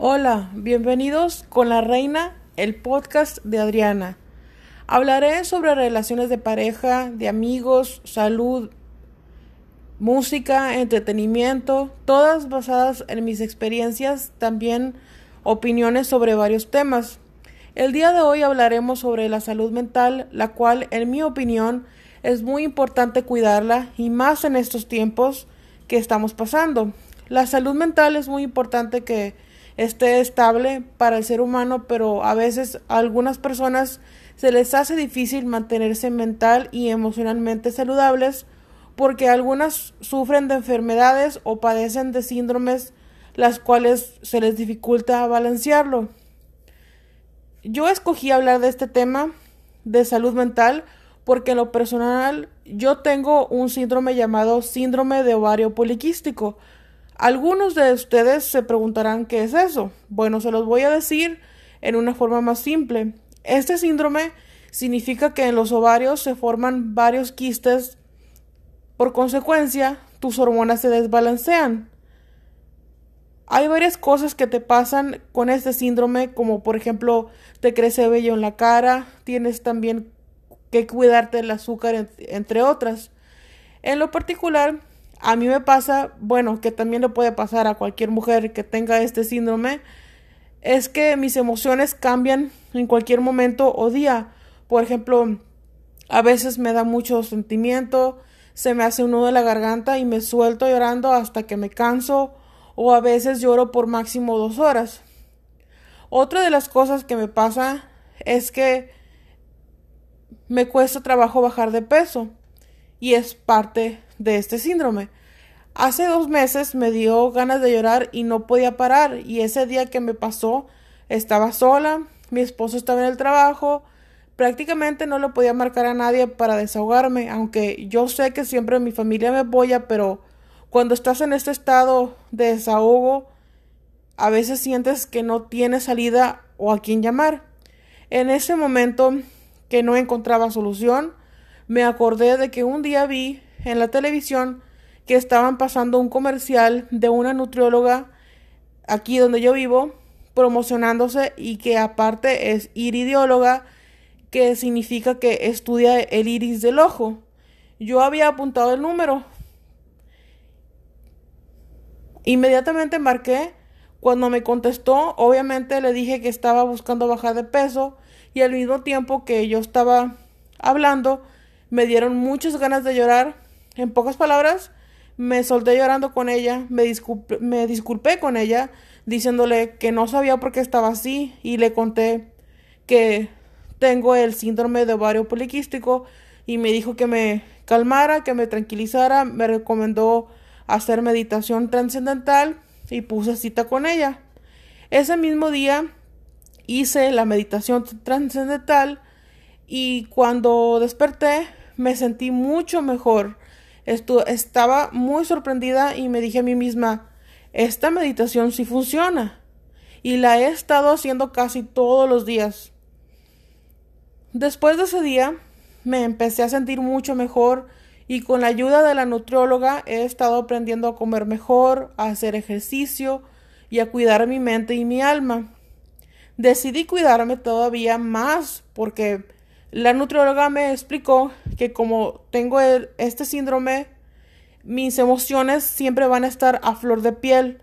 Hola, bienvenidos con La Reina, el podcast de Adriana. Hablaré sobre relaciones de pareja, de amigos, salud, música, entretenimiento, todas basadas en mis experiencias, también opiniones sobre varios temas. El día de hoy hablaremos sobre la salud mental, la cual, en mi opinión, es muy importante cuidarla y más en estos tiempos que estamos pasando. La salud mental es muy importante que esté estable para el ser humano, pero a veces a algunas personas se les hace difícil mantenerse mental y emocionalmente saludables porque algunas sufren de enfermedades o padecen de síndromes las cuales se les dificulta balancearlo. Yo escogí hablar de este tema de salud mental porque en lo personal yo tengo un síndrome llamado síndrome de ovario poliquístico. Algunos de ustedes se preguntarán qué es eso. Bueno, se los voy a decir en una forma más simple. Este síndrome significa que en los ovarios se forman varios quistes. Por consecuencia, tus hormonas se desbalancean. Hay varias cosas que te pasan con este síndrome, como por ejemplo, te crece vello en la cara, tienes también que cuidarte del azúcar, entre otras. En lo particular, a mí me pasa, bueno, que también le puede pasar a cualquier mujer que tenga este síndrome, es que mis emociones cambian en cualquier momento o día. Por ejemplo, a veces me da mucho sentimiento, se me hace un nudo en la garganta y me suelto llorando hasta que me canso, o a veces lloro por máximo 2 horas. Otra de las cosas que me pasa es que me cuesta trabajo bajar de peso y es parte de este síndrome. Hace 2 meses me dio ganas de llorar y no podía parar, y ese día que me pasó estaba sola, mi esposo estaba en el trabajo, prácticamente no le podía marcar a nadie para desahogarme, aunque yo sé que siempre mi familia me apoya, pero cuando estás en este estado de desahogo, a veces sientes que no tienes salida o a quién llamar. En ese momento que no encontraba solución, me acordé de que un día vi en la televisión que estaban pasando un comercial de una nutrióloga aquí donde yo vivo, promocionándose, y que aparte es iridióloga, que significa que estudia el iris del ojo. Yo había apuntado el número. Inmediatamente marqué. Cuando me contestó, obviamente le dije que estaba buscando bajar de peso, y al mismo tiempo que yo estaba hablando, me dieron muchas ganas de llorar. En pocas palabras, me solté llorando con ella, me disculpé con ella, diciéndole que no sabía por qué estaba así, y le conté que tengo el síndrome de ovario poliquístico, y me dijo que me calmara, que me tranquilizara, me recomendó hacer meditación trascendental y puse cita con ella. Ese mismo día hice la meditación trascendental y cuando desperté me sentí mucho mejor. Estaba muy sorprendida y me dije a mí misma, esta meditación sí funciona, y la he estado haciendo casi todos los días. Después de ese día me empecé a sentir mucho mejor y con la ayuda de la nutrióloga he estado aprendiendo a comer mejor, a hacer ejercicio y a cuidar mi mente y mi alma. Decidí cuidarme todavía más porque la nutrióloga me explicó que como tengo este síndrome, mis emociones siempre van a estar a flor de piel.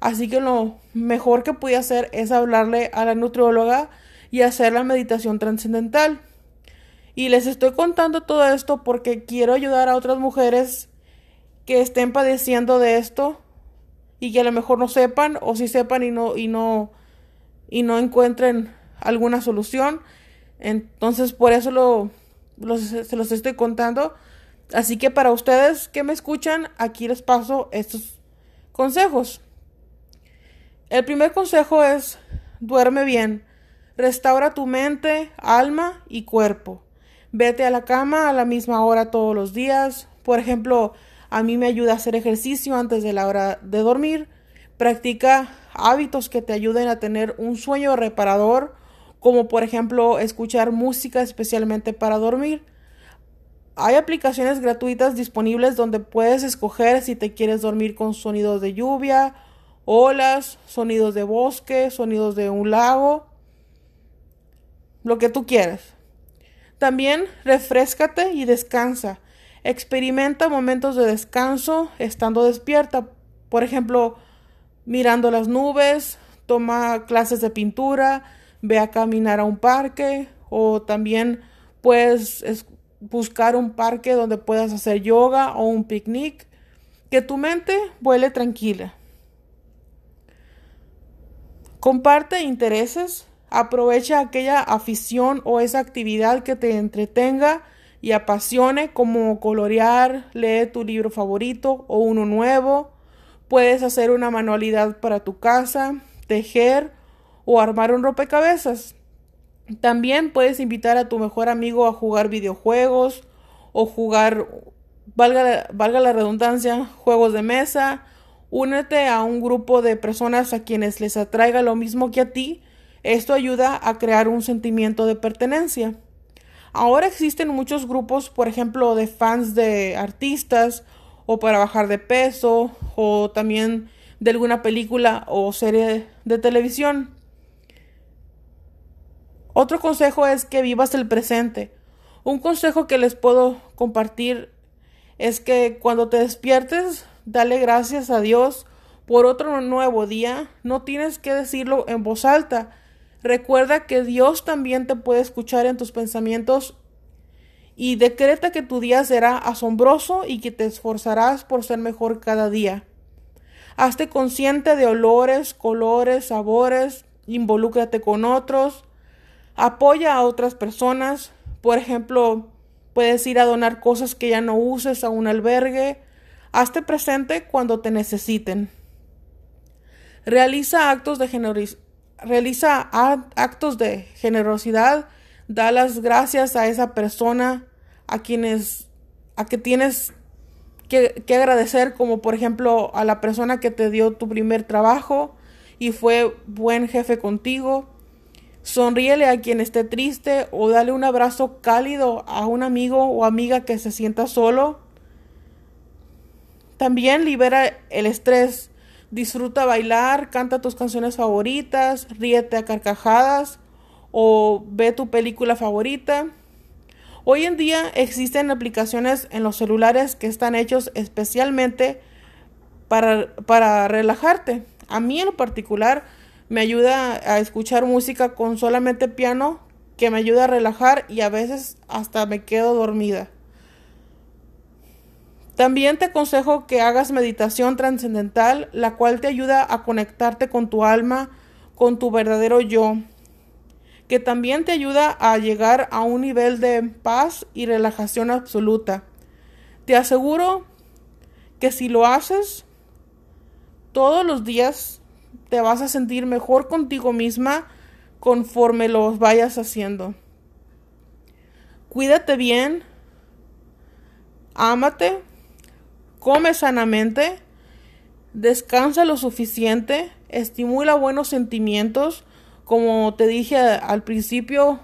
Así que lo mejor que pude hacer es hablarle a la nutrióloga y hacer la meditación trascendental. Y les estoy contando todo esto porque quiero ayudar a otras mujeres que estén padeciendo de esto y que a lo mejor no sepan, o sí sepan y no encuentren alguna solución. Entonces por eso se los estoy contando. Así que para ustedes que me escuchan, aquí les paso estos consejos. El primer consejo es: duerme bien, restaura tu mente, alma y cuerpo. Vete a la cama a la misma hora todos los días. Por ejemplo, a mí me ayuda a hacer ejercicio antes de la hora de dormir. Practica hábitos que te ayuden a tener un sueño reparador, como por ejemplo escuchar música especialmente para dormir. Hay aplicaciones gratuitas disponibles donde puedes escoger si te quieres dormir con sonidos de lluvia olas, sonidos de bosque, sonidos de un lago, lo que tú quieras. También refréscate y descansa. Experimenta momentos de descanso estando despierta. Por ejemplo, mirando las nubes, toma clases de pintura, ve a caminar a un parque, o también puedes buscar un parque donde puedas hacer yoga o un picnic. Que tu mente vuele tranquila. Comparte intereses. Aprovecha aquella afición o esa actividad que te entretenga y apasione, como colorear, leer tu libro favorito o uno nuevo. Puedes hacer una manualidad para tu casa, tejer o armar un rompecabezas. También puedes invitar a tu mejor amigo a jugar videojuegos o jugar, valga la redundancia, juegos de mesa. Únete a un grupo de personas a quienes les atraiga lo mismo que a ti. Esto ayuda a crear un sentimiento de pertenencia. Ahora existen muchos grupos, por ejemplo, de fans de artistas o para bajar de peso o también de alguna película o serie de televisión. Otro consejo es que vivas el presente. Un consejo que les puedo compartir es que cuando te despiertes, dale gracias a Dios por otro nuevo día. No tienes que decirlo en voz alta. Recuerda que Dios también te puede escuchar en tus pensamientos y decreta que tu día será asombroso y que te esforzarás por ser mejor cada día. Hazte consciente de olores, colores, sabores, involúcrate con otros, apoya a otras personas. Por ejemplo, puedes ir a donar cosas que ya no uses a un albergue. Hazte presente cuando te necesiten. Realiza actos de generosidad, da las gracias a esa persona a que tienes que agradecer, como por ejemplo a la persona que te dio tu primer trabajo y fue buen jefe contigo. Sonríele a quien esté triste o dale un abrazo cálido a un amigo o amiga que se sienta solo. También libera el estrés. Disfruta bailar, canta tus canciones favoritas, ríete a carcajadas o ve tu película favorita. Hoy en día existen aplicaciones en los celulares que están hechos especialmente para relajarte. A mí en particular me ayuda a escuchar música con solamente piano, que me ayuda a relajar y a veces hasta me quedo dormida. También te aconsejo que hagas meditación trascendental, la cual te ayuda a conectarte con tu alma, con tu verdadero yo, que también te ayuda a llegar a un nivel de paz y relajación absoluta. Te aseguro que si lo haces todos los días, te vas a sentir mejor contigo misma conforme lo vayas haciendo. Cuídate bien, ámate. Come sanamente, descansa lo suficiente, estimula buenos sentimientos. Como te dije al principio,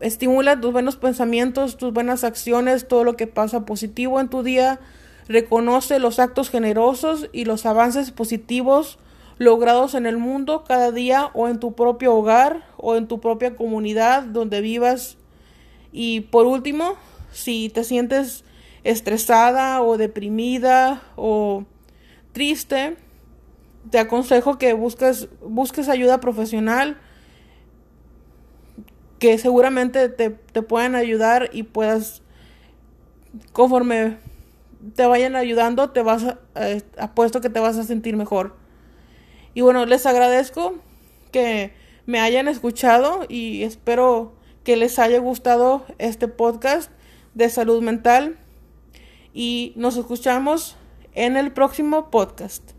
estimula tus buenos pensamientos, tus buenas acciones, todo lo que pasa positivo en tu día. Reconoce los actos generosos y los avances positivos logrados en el mundo cada día o en tu propio hogar o en tu propia comunidad donde vivas. Y por último, si te sientes estresada o deprimida o triste, te aconsejo que busques ayuda profesional, que seguramente te puedan ayudar y puedas, conforme te vayan ayudando, apuesto que te vas a sentir mejor. Y bueno, les agradezco que me hayan escuchado y espero que les haya gustado este podcast de salud mental. Y nos escuchamos en el próximo podcast.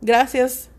Gracias.